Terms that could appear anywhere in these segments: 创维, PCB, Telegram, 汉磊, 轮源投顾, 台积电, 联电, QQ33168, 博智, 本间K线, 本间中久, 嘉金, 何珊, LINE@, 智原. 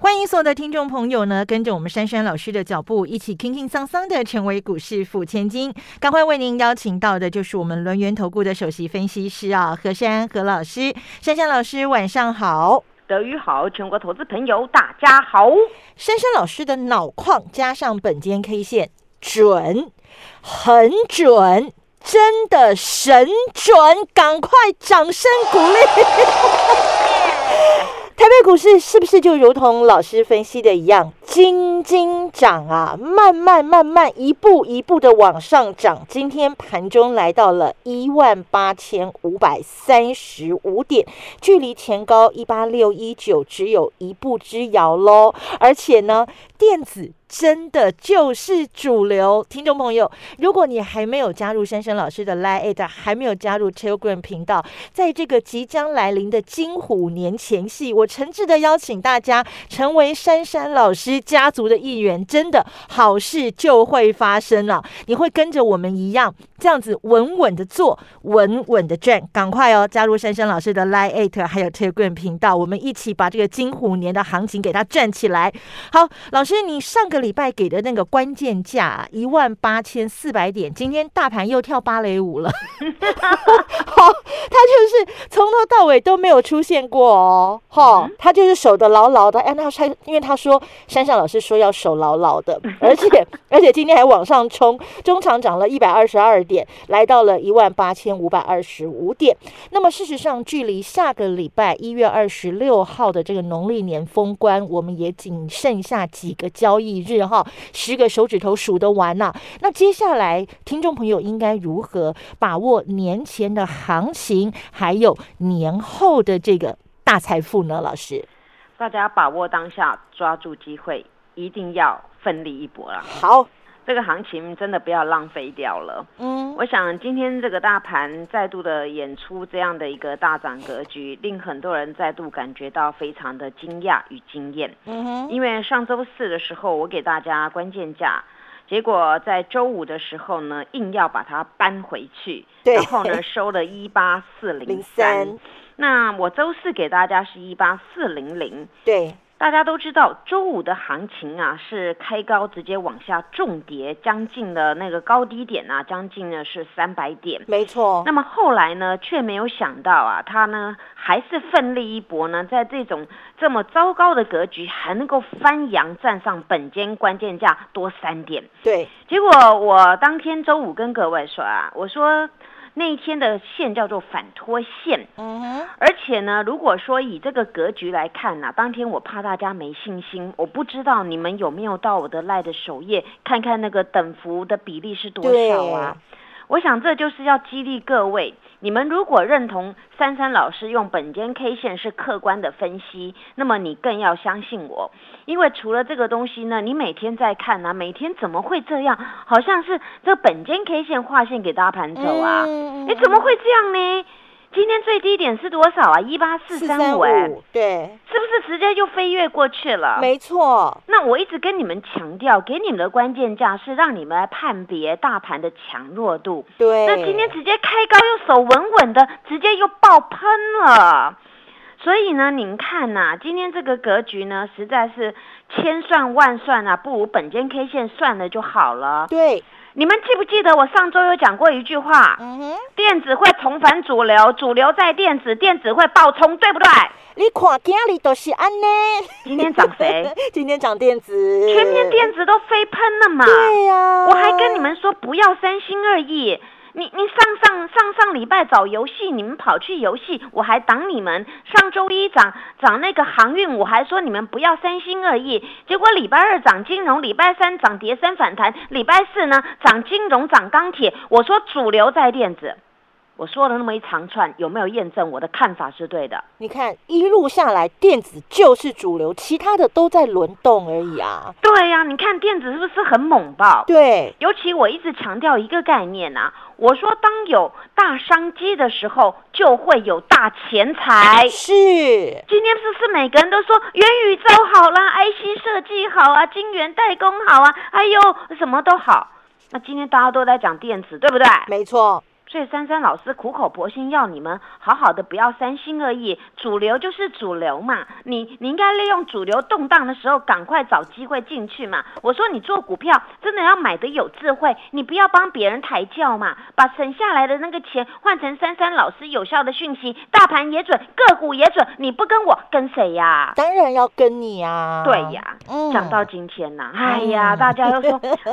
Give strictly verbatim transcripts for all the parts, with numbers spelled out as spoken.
欢迎所有的听众朋友呢，跟着我们珊珊老师的脚步，一起轻轻桑桑的成为股市富千金。赶快为您邀请到的就是我们轮源投顾的首席分析师啊，何珊何老师。珊珊老师，晚上好。德语好，全国投资朋友大家好。珊珊老师的脑矿加上本间 K 线，准，很准。真的神准，赶快掌声鼓励！台北股市是不是就如同老师分析的一样，金金涨啊，慢慢慢慢一步一步的往上涨，今天盘中来到了一万八千五百三十五点，距离前高一万八千六百一十九只有一步之遥咯。而且呢，电子真的就是主流。听众朋友，如果你还没有加入珊珊老师的 LINE@ 还没有加入 Telegram 频道，在这个即将来临的金虎年前夕，我诚挚的邀请大家成为珊珊老师家族的一员，真的好事就会发生了、啊、你会跟着我们一样这样子稳稳的做，稳稳的赚。赶快哦，加入珊珊老师的 LINE@ 还有 Telegram 频道，我们一起把这个金虎年的行情给它赚起来。好，老师，你上个礼拜给的那个关键价一万八千四百点，今天大盘又跳芭蕾舞了。好，他就是从头到尾都没有出现过哦。好、哦，他就是守得牢牢的。哎，那他因为他说珊珊老师说要守牢牢的，而且而且今天还往上冲，中场涨了一百二十二点，来到了一万八千五百二十五点。那么事实上，距离下个礼拜一月二十六号的这个农历年封关，我们也仅剩下几个交易日。十个手指头数得完啊。那接下来听众朋友应该如何把握年前的行情，还有年后的这个大财富呢？老师，大家把握当下，抓住机会，一定要奋力一搏了。好，这个行情真的不要浪费掉了。嗯，我想今天这个大盘再度的演出这样的一个大涨格局，令很多人再度感觉到非常的惊讶与惊艳。嗯哼，因为上周四的时候我给大家关键价，结果在周五的时候呢，硬要把它搬回去，然后呢收了一万八千四百零三。那我周四给大家是一万八千四百。对。大家都知道周五的行情啊，是开高直接往下重跌，将近了那个高低点啊，将近呢是三百点，没错。那么后来呢，却没有想到啊，他呢还是奋力一搏呢，在这种这么糟糕的格局还能够翻扬，站上本间关键价多三点。对，结果我当天周五跟各位说啊，我说那一天的线叫做反拖线，嗯，而且呢，如果说以这个格局来看呢、啊，当天我怕大家没信心，我不知道你们有没有到我的 LINE 的首页看看那个等幅的比例是多少啊？我想这就是要激励各位，你们如果认同珊珊老师用本间 K 线是客观的分析，那么你更要相信我，因为除了这个东西呢，你每天在看啊，每天怎么会这样？好像是这本间 K 线划线给大盘走啊，你怎么会这样呢？今天最低点是多少啊？一万八千四百三十五，对，是不是直接就飞跃过去了？没错。那我一直跟你们强调，给你们的关键价是让你们来判别大盘的强弱度。对。那今天直接开高又手稳稳的，直接又爆喷了。所以呢，您看呐、啊，今天这个格局呢，实在是千算万算啊，不如本间 K 线算了就好了。对。你们记不记得我上周有讲过一句话？嗯、电子会重返主流，主流在电子，电子会爆冲，对不对？你看今日就是安呢。今天涨谁？今天涨电子。全天电子都飞喷了嘛。对呀、啊。我还跟你们说不要三心二意。你你上上上上礼拜找游戏，你们跑去游戏，我还挡你们。上周一涨涨那个航运，我还说你们不要三心二意。结果礼拜二涨金融，礼拜三涨跌升反弹，礼拜四呢涨金融涨钢铁。我说主流在电子，我说了那么一长串，有没有验证我的看法是对的？你看一路下来，电子就是主流，其他的都在轮动而已啊。对呀、啊，你看电子是不是很猛爆？对，尤其我一直强调一个概念啊。我说当有大商机的时候就会有大钱财。是，今天是不是每个人都说元宇宙好啦， I C 设计好啊，晶圆代工好啊，哎呦什么都好，那今天大家都在讲电子，对不对？没错。所以珊珊老师苦口婆心要你们好好的不要三心二意，主流就是主流嘛，你你应该利用主流动荡的时候赶快找机会进去嘛。我说你做股票真的要买的有智慧，你不要帮别人抬轿嘛，把省下来的那个钱换成珊珊老师有效的讯息，大盘也准，个股也准，你不跟我跟谁呀？当然要跟你啊。对呀、嗯、讲到今天啊，哎呀、嗯、大家又说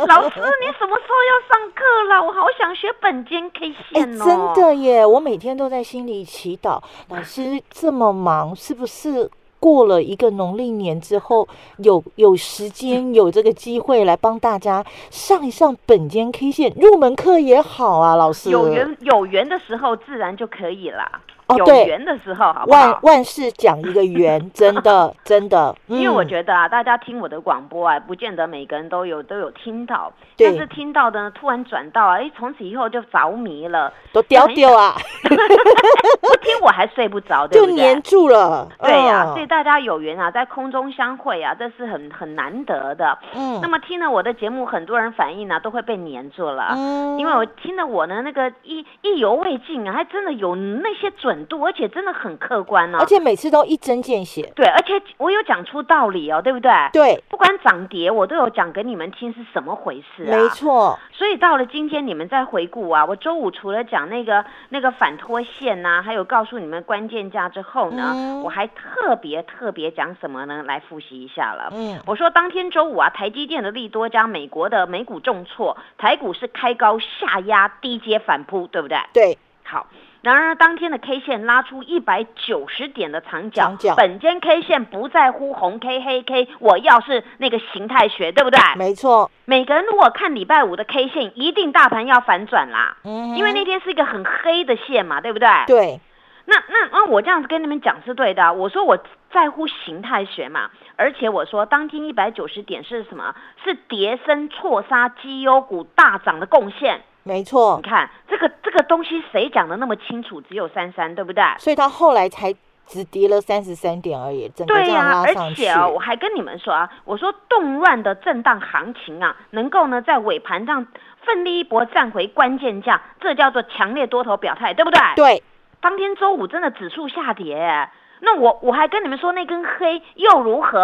老师你什么时候要上课啦，我好想学本间 K C。欸、真的耶，我每天都在心里祈祷，老师这么忙，是不是过了一个农历年之后有有时间有这个机会来帮大家上一上本间 K 线入门课也好啊，老师有缘有缘的时候自然就可以啦。哦、有缘的时候好不好， 万, 万事讲一个缘，真的真的、嗯、因为我觉得啊，大家听我的广播啊，不见得每个人都有都有听到，但是听到的呢突然转到啊，从此以后就着迷了，都丢丢啊不听我还睡不着，对不对？就黏住了。对啊、哦、所以大家有缘啊，在空中相会啊，这是很很难得的。嗯，那么听了我的节目，很多人反应啊都会被黏住了、嗯、因为我听了我呢那个意意犹未尽啊，还真的有那些准度，而且真的很客观、啊、而且每次都一针见血。对，而且我有讲出道理哦，对不对？对，不管涨跌我都有讲给你们听是什么回事、啊、没错。所以到了今天你们再回顾啊，我周五除了讲那个那个反拖线啊，还有告诉你们关键价之后呢、嗯、我还特别特别讲什么呢，来复习一下了。嗯，我说当天周五啊，台积电的利多加美国的美股重挫，台股是开高下压低阶反扑，对不对？对。好，然而当天的 K 线拉出一百九十点的长角，本间 K 线不在乎红 K 黑 K， 我要是那个形态学，对不对？没错。每个人如果看礼拜五的 K 线，一定大盘要反转啦、嗯、因为那天是一个很黑的线嘛，对不对？对。那那那我这样子跟你们讲是对的，我说我在乎形态学嘛，而且我说当天一百九十点是什么？是跌深错杀绩优股大涨的贡献。没错，你看这个这个东西谁讲的那么清楚？只有珊珊，对不对？所以他后来才只跌了三十三点而已，整个这样拉上去。对啊，而且啊、哦，我还跟你们说啊，我说动乱的震荡行情啊，能够呢在尾盘上奋力一搏，站回关键价，这叫做强烈多头表态，对不对？对。当天周五真的指数下跌，那我我还跟你们说那根黑又如何？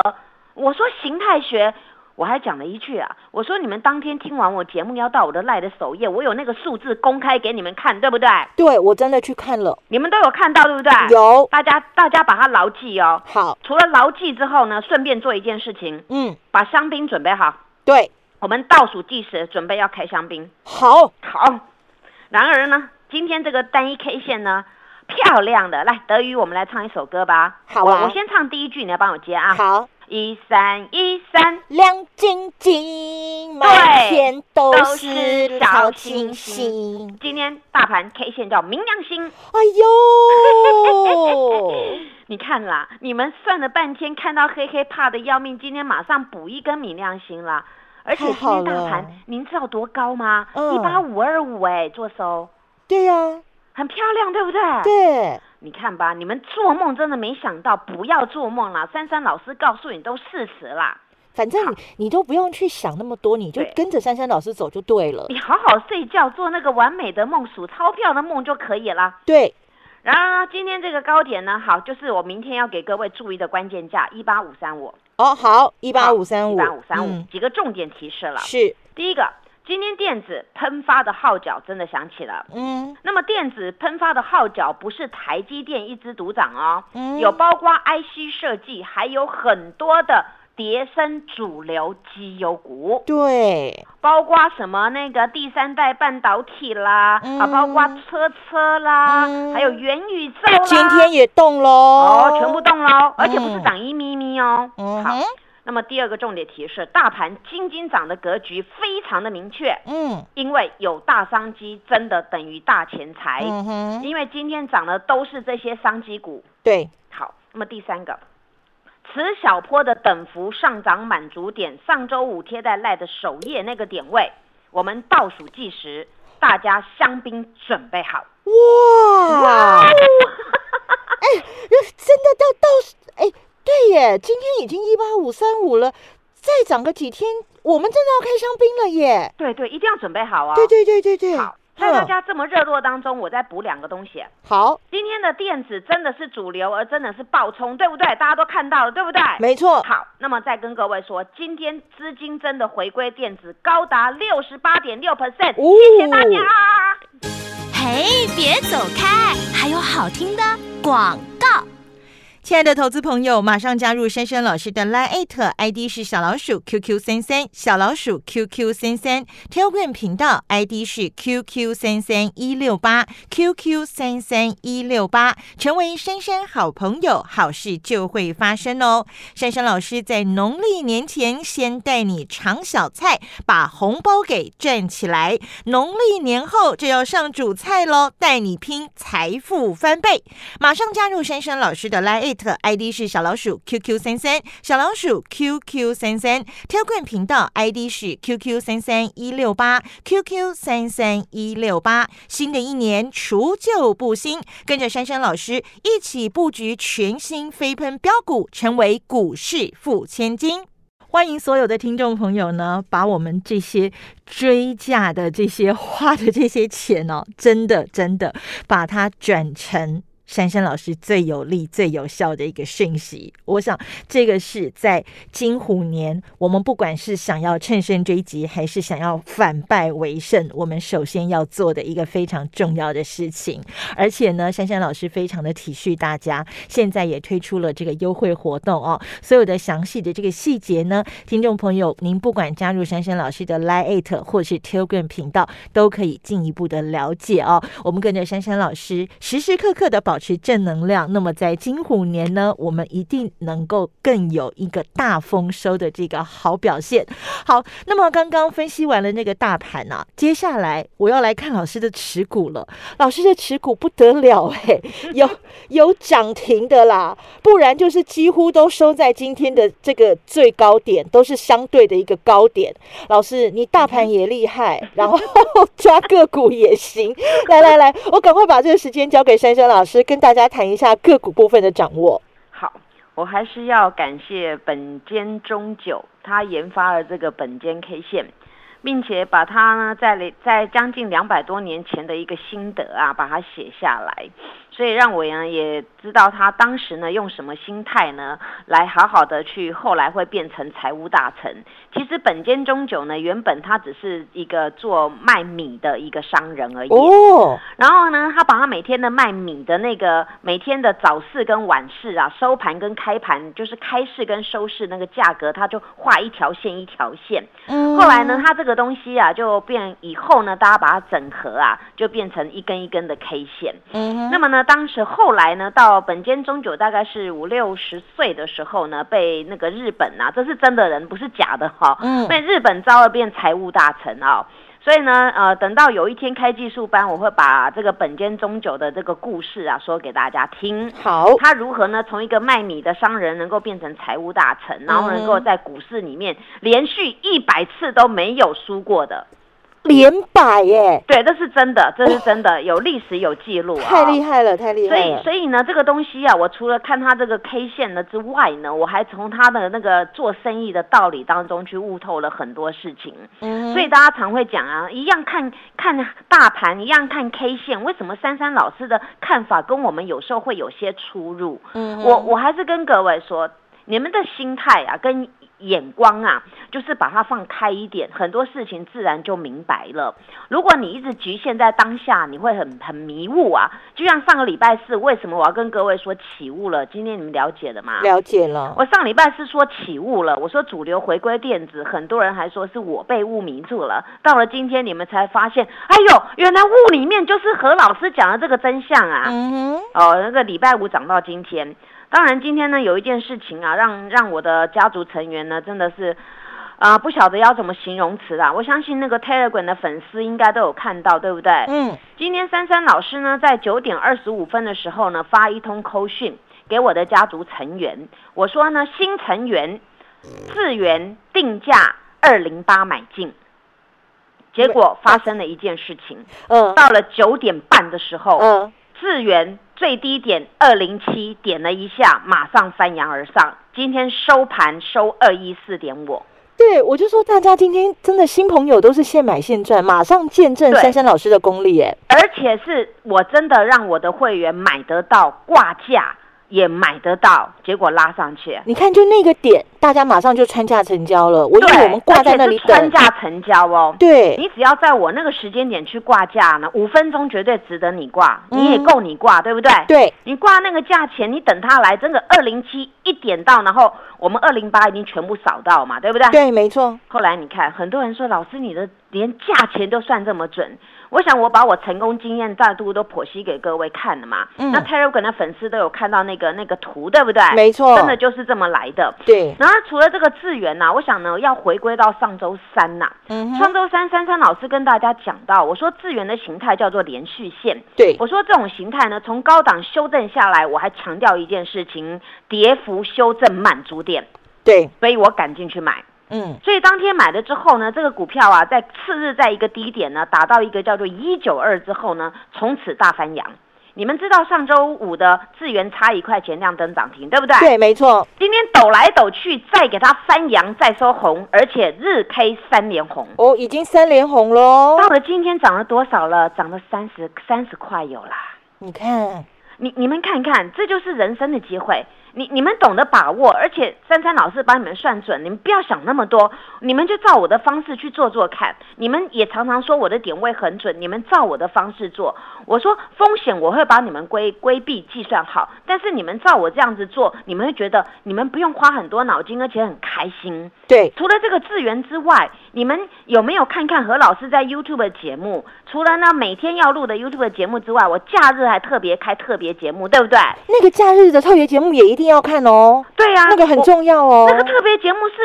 我说形态学。我还讲了一句啊，我说你们当天听完我节目要到我的 LINE 的首页，我有那个数字公开给你们看，对不对？对，我真的去看了，你们都有看到，对不对？有，大家大家把它牢记哦。好，除了牢记之后呢，顺便做一件事情，嗯，把香槟准备好。对，我们倒数计时，准备要开香槟。好，好。然而呢，今天这个单一 K 线呢，漂亮的，来，德宇，我们来唱一首歌吧。好啊，我我先唱第一句，你要帮我接啊。好。一三一三，亮晶晶，满天都是小星星。今天大盘 K 线叫明亮星。哎呦，你看啦，你们算了半天，看到黑黑怕的要命，今天马上补一根明亮星啦。而且今天大盘，您知道多高吗？一八五二五，哎，做收。对呀、啊，很漂亮，对不对？对。你看吧，你们做梦真的没想到，不要做梦啦！珊珊老师告诉你都事实啦，反正 你, 你都不用去想那么多，你就跟着珊珊老师走就对了。你好好睡觉，做那个完美的梦，数钞票的梦就可以了。对。然后呢，今天这个高点呢，好，就是我明天要给各位注意的关键价一八五三五。哦，好，一八五三五，一八五三五，几个重点提示了。是，第一个。今天电子喷发的号角真的响起了，嗯，那么电子喷发的号角不是台积电一枝独掌哦，嗯，有包括 I C 设计，还有很多的跌升主流绩优股，对，包括什么那个第三代半导体啦，嗯、啊，包括车车啦，嗯、还有元宇宙啦，今天也动喽，哦，全部动喽，而且不是涨一咪咪哦，嗯、好。那么第二个重点提示，大盘金金涨的格局非常的明确，嗯，因为有大商机真的等于大钱财，嗯哼，因为今天涨的都是这些商机股，对，好，那么第三个，此小波的等幅上涨满足点，上周五贴在 LINE 的首页那个点位，我们倒数计时，大家香槟准备好。哇！哇哎，真的到到哎，对耶，今天已经一八五三五了，再涨个几天，我们真的要开香槟了耶！对对，一定要准备好啊、哦！对对对对对。好，在大家这么热络当中，我再补两个东西。好，今天的电子真的是主流，而真的是爆冲，对不对？大家都看到了，对不对？没错。好，那么再跟各位说，今天资金真的回归电子，高达六十八点六 percent， 谢谢大家。嘿，别走开，还有好听的广告。亲爱的投资朋友，马上加入珊珊老师的 LINE@ I D 是小老鼠 Q Q 三三， 小老鼠 Q Q 三三， Telegram 频道 I D 是 Q Q 三三一六八 Q Q 三三一六八， 成为珊珊好朋友，好事就会发生哦。珊珊老师在农历年前先带你尝小菜，把红包给赚起来，农历年后就要上主菜咯，带你拼财富翻倍。马上加入珊珊老师的 LINE@I D 是小老鼠 Q Q 三三， 小老鼠 Q Q 三三， Telegram 频道 I D 是 Q Q 三三一六八 Q Q 三三一六八。 新的一年除旧布新，跟着珊珊老师一起布局全新飞喷标股，成为股市富千金。欢迎所有的听众朋友呢，把我们这些追价的这些花的这些钱哦，真的真的把它转成珊珊老师最有力最有效的一个讯息。我想这个是在金虎年，我们不管是想要趁胜追击，还是想要反败为胜，我们首先要做的一个非常重要的事情。而且呢，珊珊老师非常的体恤大家，现在也推出了这个优惠活动哦。所有的详细的这个细节呢，听众朋友您不管加入珊珊老师的 LINE@ 或是 Telegram 频道，都可以进一步的了解哦。我们跟着珊珊老师时时刻刻的保持保持正能量，那么在金虎年呢，我们一定能够更有一个大丰收的这个好表现。好，那么刚刚分析完了那个大盘啊，接下来我要来看老师的持股了。老师的持股不得了哎、欸，有有涨停的啦，不然就是几乎都收在今天的这个最高点，都是相对的一个高点。老师，你大盘也厉害，然后抓个股也行。来来来，我赶快把这个时间交给珊珊老师，跟大家谈一下个股部分的掌握。好，我还是要感谢本间中久，他研发了这个本间 K 线，并且把它呢在在将近两百多年前的一个心得啊，把它写下来，所以让我呢也知道他当时呢用什么心态呢来好好的去，后来会变成财务大臣。其实本间中久呢，原本他只是一个做卖米的一个商人而已。哦。然后呢，他把他每天的卖米的那个每天的早市跟晚市啊，收盘跟开盘，就是开市跟收市那个价格，他就画一条线一条线。嗯。后来呢，他这个东西啊，就变以后呢，大家把它整合啊，就变成一根一根的 K 线。嗯。那么呢？当时后来呢，到本间中久大概是五六十岁的时候呢，被那个日本啊，这是真的人不是假的哈、哦嗯，被日本招了变财务大臣啊、哦。所以呢，呃，等到有一天开技术班，我会把这个本间中久的这个故事啊说给大家听。好，他如何呢？从一个卖米的商人能够变成财务大臣，然后能够在股市里面连续一百次都没有输过的。连百耶，对，这是真的，这是真的，有历史有记录啊、哦！太厉害了，太厉害了！所以，所以呢，这个东西啊，我除了看他这个 K 线的之外呢，我还从他的那个做生意的道理当中去悟透了很多事情。嗯，所以大家常会讲啊，一样看看大盘，一样看 K 线，为什么珊珊老师的看法跟我们有时候会有些出入？嗯，我我还是跟各位说，你们的心态啊，跟眼光啊，就是把它放开一点，很多事情自然就明白了。如果你一直局限在当下，你会很很迷雾啊。就像上个礼拜四，为什么我要跟各位说起雾了？今天你们了解了吗？了解了。我上礼拜四说起雾了，我说主流回归电子，很多人还说是我被雾迷住了。到了今天，你们才发现，哎呦，原来雾里面就是何老师讲的这个真相啊。嗯。哦，那个礼拜五涨到今天。当然，今天呢有一件事情啊，让让我的家族成员呢真的是，啊、呃、不晓得要怎么形容词啊。我相信那个 Telegram 的粉丝应该都有看到，对不对？嗯。今天珊珊老师呢在九点二十五分的时候呢发一通扣讯给我的家族成员，我说呢新成员，智元定价二零八买进。结果发生了一件事情，嗯，到了九点半的时候，嗯，智原最低点二零七点了一下，马上翻扬而上，今天收盘收二一四点五。对，我就说大家今天真的新朋友都是现买现赚，马上见证珊珊老师的功力，哎，而且是我真的让我的会员买得到挂价。也买得到，结果拉上去。你看，就那个点，大家马上就穿价成交了。我以为我们挂在那里等，穿价成交哦。对，你只要在我那个时间点去挂价呢，五分钟绝对值得你挂，嗯、你也够你挂，对不对？对，你挂那个价钱，你等它来，真的二零七一点到，然后我们二零八已经全部扫到嘛，对不对？对，没错。后来你看，很多人说老师，你的连价钱都算这么准。我想我把我成功经验大度都剖析给各位看了嘛，嗯、那 Telegram 的粉丝都有看到那个那个图，对不对？没错，真的就是这么来的。对。然后除了这个智原呢，我想呢要回归到上周三呐、啊。嗯。上周三珊珊老师跟大家讲到，我说智原的形态叫做连续线。对。我说这种形态呢，从高档修正下来，我还强调一件事情：跌幅修正满足点。对。所以我赶进去买。嗯，所以当天买了之后呢，这个股票啊，在次日在一个低点呢，达到一个叫做一九二之后呢，从此大翻扬。你们知道上周五的智原差一块钱亮灯涨停，对不对？对，没错。今天抖来抖去，再给它翻扬，再收红，而且日 K 三连红。哦，已经三连红喽。到了今天涨了多少了？涨了三十三十块有啦。你看，你你们看看，这就是人生的机会。你你们懂得把握，而且珊珊老师帮你们算准，你们不要想那么多，你们就照我的方式去做做看。你们也常常说我的点位很准，你们照我的方式做。我说风险我会帮你们规规避计算好，但是你们照我这样子做，你们会觉得你们不用花很多脑筋，而且很开心。对，除了这个智原之外，你们有没有看看何老师在 YouTube 的节目？除了呢每天要录的 YouTube 的节目之外，我假日还特别开特别节目，对不对？那个假日的特别节目也一定要看哦，对啊，那个很重要哦。那个特别节目是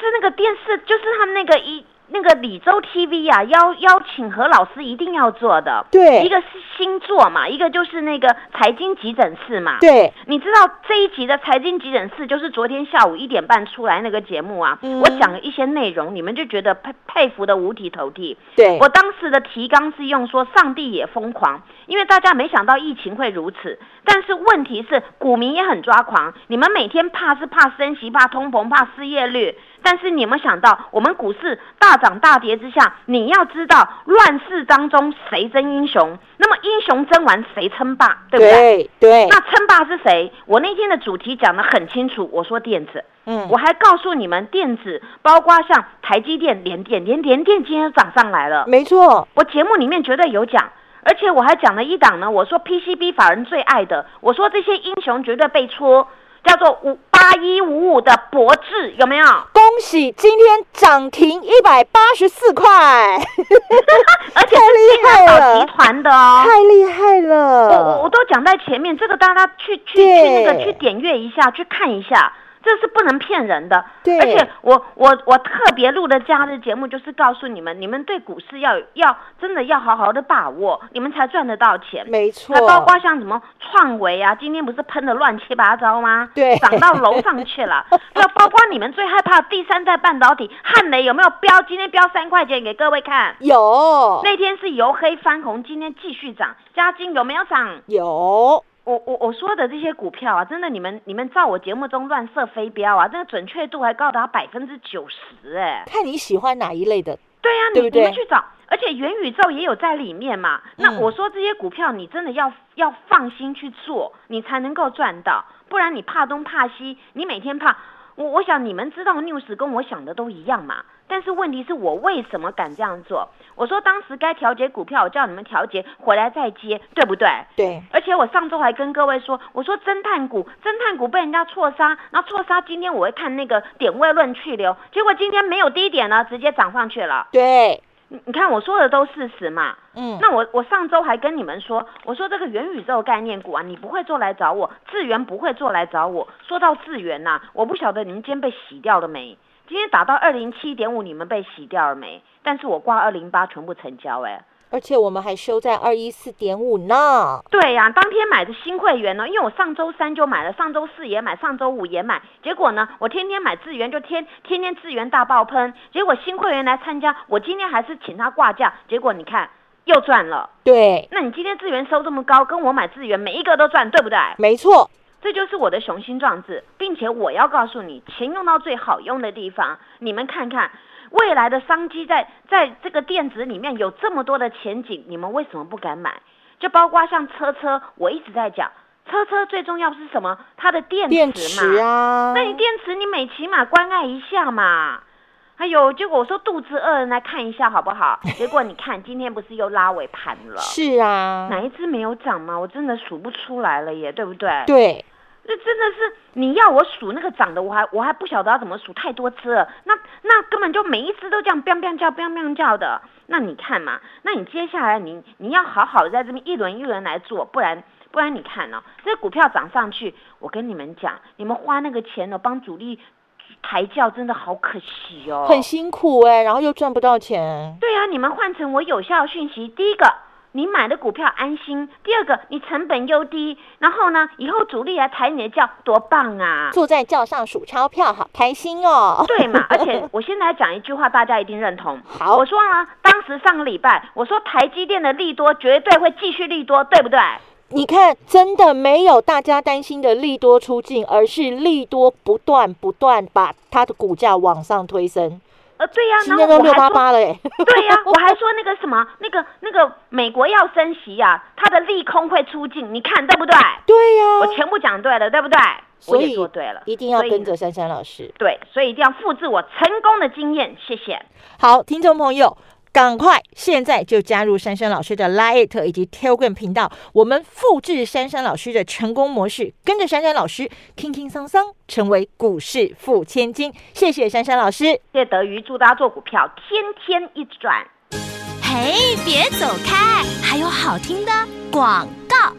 是那个电视，就是他们那个一那个李州 T V 啊，邀邀请何老师一定要做的。对，一个是星座嘛，一个就是那个财经急诊室嘛。对，你知道这一集的财经急诊室就是昨天下午一点半出来那个节目啊，嗯、我讲了一些内容，你们就觉得佩佩服的五体投地。对，我当时的提纲是用说上帝也疯狂，因为大家没想到疫情会如此，但是问题是股民也很抓狂，你们每天怕是怕升息，怕通膨，怕失业率。但是你们想到，我们股市大涨大跌之下，你要知道乱世当中谁争英雄，那么英雄争完谁称霸，对不对？对。对，那称霸是谁？我那天的主题讲得很清楚，我说电子，嗯，我还告诉你们电子包括像台积电、联电，联联电今天涨上来了，没错，我节目里面绝对有讲。而且我还讲了一档呢，我说 P C B 法人最爱的，我说这些英雄绝对被戳。叫做五八一五五的博智有没有？恭喜今天涨停一百八十四块，而且是金南岛集团的哦，太厉害了！我我都讲在前面，这个大家去去去那个去点阅一下，去看一下。这是不能骗人的，对。而且我我我特别录的假日节目，就是告诉你们，你们对股市要要真的要好好的把握，你们才赚得到钱。没错，还包括像什么创维啊，今天不是喷的乱七八糟吗？对，涨到楼上去了。对，包括你们最害怕第三代半导体，汉磊有没有标？今天标三块钱给各位看，有。那天是由黑翻红，今天继续涨。嘉金有没有涨？有。我我我说的这些股票啊，真的你们你们照我节目中乱射飞镖啊，真的准确度还高达百分之九十哎！看你喜欢哪一类的，对啊，对不对？ 你, 你们去找，而且元宇宙也有在里面嘛。那我说这些股票你真的要要放心去做，你才能够赚到，不然你怕东怕西，你每天怕。我我想你们知道 news 跟我想的都一样嘛，但是问题是我为什么敢这样做？我说当时该调节股票，我叫你们调节，回来再接，对不对？对。而且我上周还跟各位说，我说侦探股，侦探股被人家错杀，然后错杀今天我会看那个点位论去留，结果今天没有低点了，直接涨上去了。对。你看我说的都事实嘛，嗯，那我我上周还跟你们说，我说这个元宇宙概念股啊，你不会做来找我，智原不会做来找我。说到智原呐，我不晓得你们今天被洗掉了没？今天打到二零七点五，你们被洗掉了没？但是我挂二零八全部成交哎、欸。而且我们还收在 二百一十四点五 呢。对呀、啊，当天买的新会员呢，因为我上周三就买了，上周四也买，上周五也买，结果呢，我天天买智源就天天天智源大爆喷，结果新会员来参加，我今天还是请他挂价，结果你看。又赚了，对。那你今天资源收这么高，跟我买资源每一个都赚，对不对？没错，这就是我的雄心壮志，并且我要告诉你，钱用到最好用的地方。你们看看未来的商机在，在在这个电子里面有这么多的前景，你们为什么不敢买？就包括像车车，我一直在讲。车车最重要是什么？它的电池嘛。电池啊。那你电池你每起码关爱一下嘛。哎呦，结果我说肚子饿了，来看一下好不好？结果你看，今天不是又拉尾盘了？是啊，哪一只没有涨吗？我真的数不出来了耶，对不对？对，这真的是你要我数那个涨的，我还我还不晓得要怎么数，太多只了。那那根本就每一只都这样砰砰叫砰砰叫的。那你看嘛，那你接下来你你要好好在这边一轮一轮来做，不然。不然你看哦，这股票涨上去，我跟你们讲，你们花那个钱呢、哦，帮主力抬轿真的好可惜哦，很辛苦哎、欸，然后又赚不到钱。对啊，你们换成我有效的讯息，第一个，你买的股票安心；第二个，你成本又低，然后呢，以后主力来抬你的轿，多棒啊！坐在轿上数钞票，好开心哦。对嘛，而且我现在讲一句话，大家一定认同。好，我说呢，当时上个礼拜我说台积电的利多绝对会继续利多，对不对？你看，真的没有大家担心的利多出尽，而是利多不断不断把它的股价往上推升。呃，对呀、啊，现在都六百八十八了耶。对呀、啊，我还说那个什么，那个那个美国要升息呀、啊，它的利空会出尽，你看对不对？对呀、啊，我全部讲对了，对不对？所以做对了，一定要跟着珊珊老师。对，所以一定要复制我成功的经验，谢谢。好，听众朋友。赶快现在就加入珊珊老师的 LINE@ 以及 Telegram 频道，我们复制珊珊老师的成功模式，跟着珊珊老师轻轻桑桑成为股市富千金。谢谢珊珊老师，谢谢德瑜，祝大家做股票天天一转。嘿，别走开，还有好听的广告。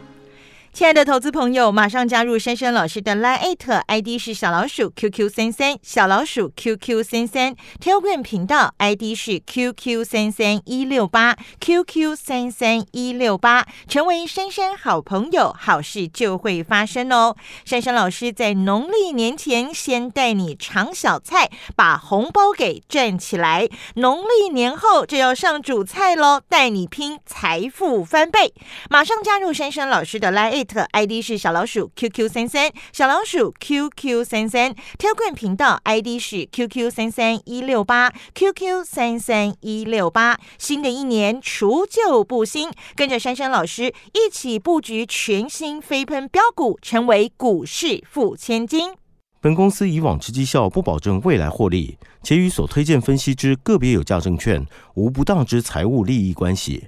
亲爱的投资朋友，马上加入珊珊老师的 LINE@ I D 是小老鼠 Q Q 三三， 小老鼠 Q Q 三三， Telegram 频道 I D 是 Q Q 三三一六八， Q Q 三三一六八， 成为珊珊好朋友，好事就会发生哦。珊珊老师在农历年前先带你尝小菜，把红包给赚起来，农历年后就要上主菜咯，带你拼财富翻倍。马上加入珊珊老师的 LINE@I D 是小老鼠 Q Q 三三， 小老鼠 Q Q 三三， Telegram 频道 I D 是 Q Q 三三一六八， Q Q 三三一六八。 新的一年除旧布新，跟着珊珊老师一起布局全新飞喷标股，成为股市富千金。本公司以往之绩效不保证未来获利，且与所推荐分析之个别有价证券无不当之财务利益关系。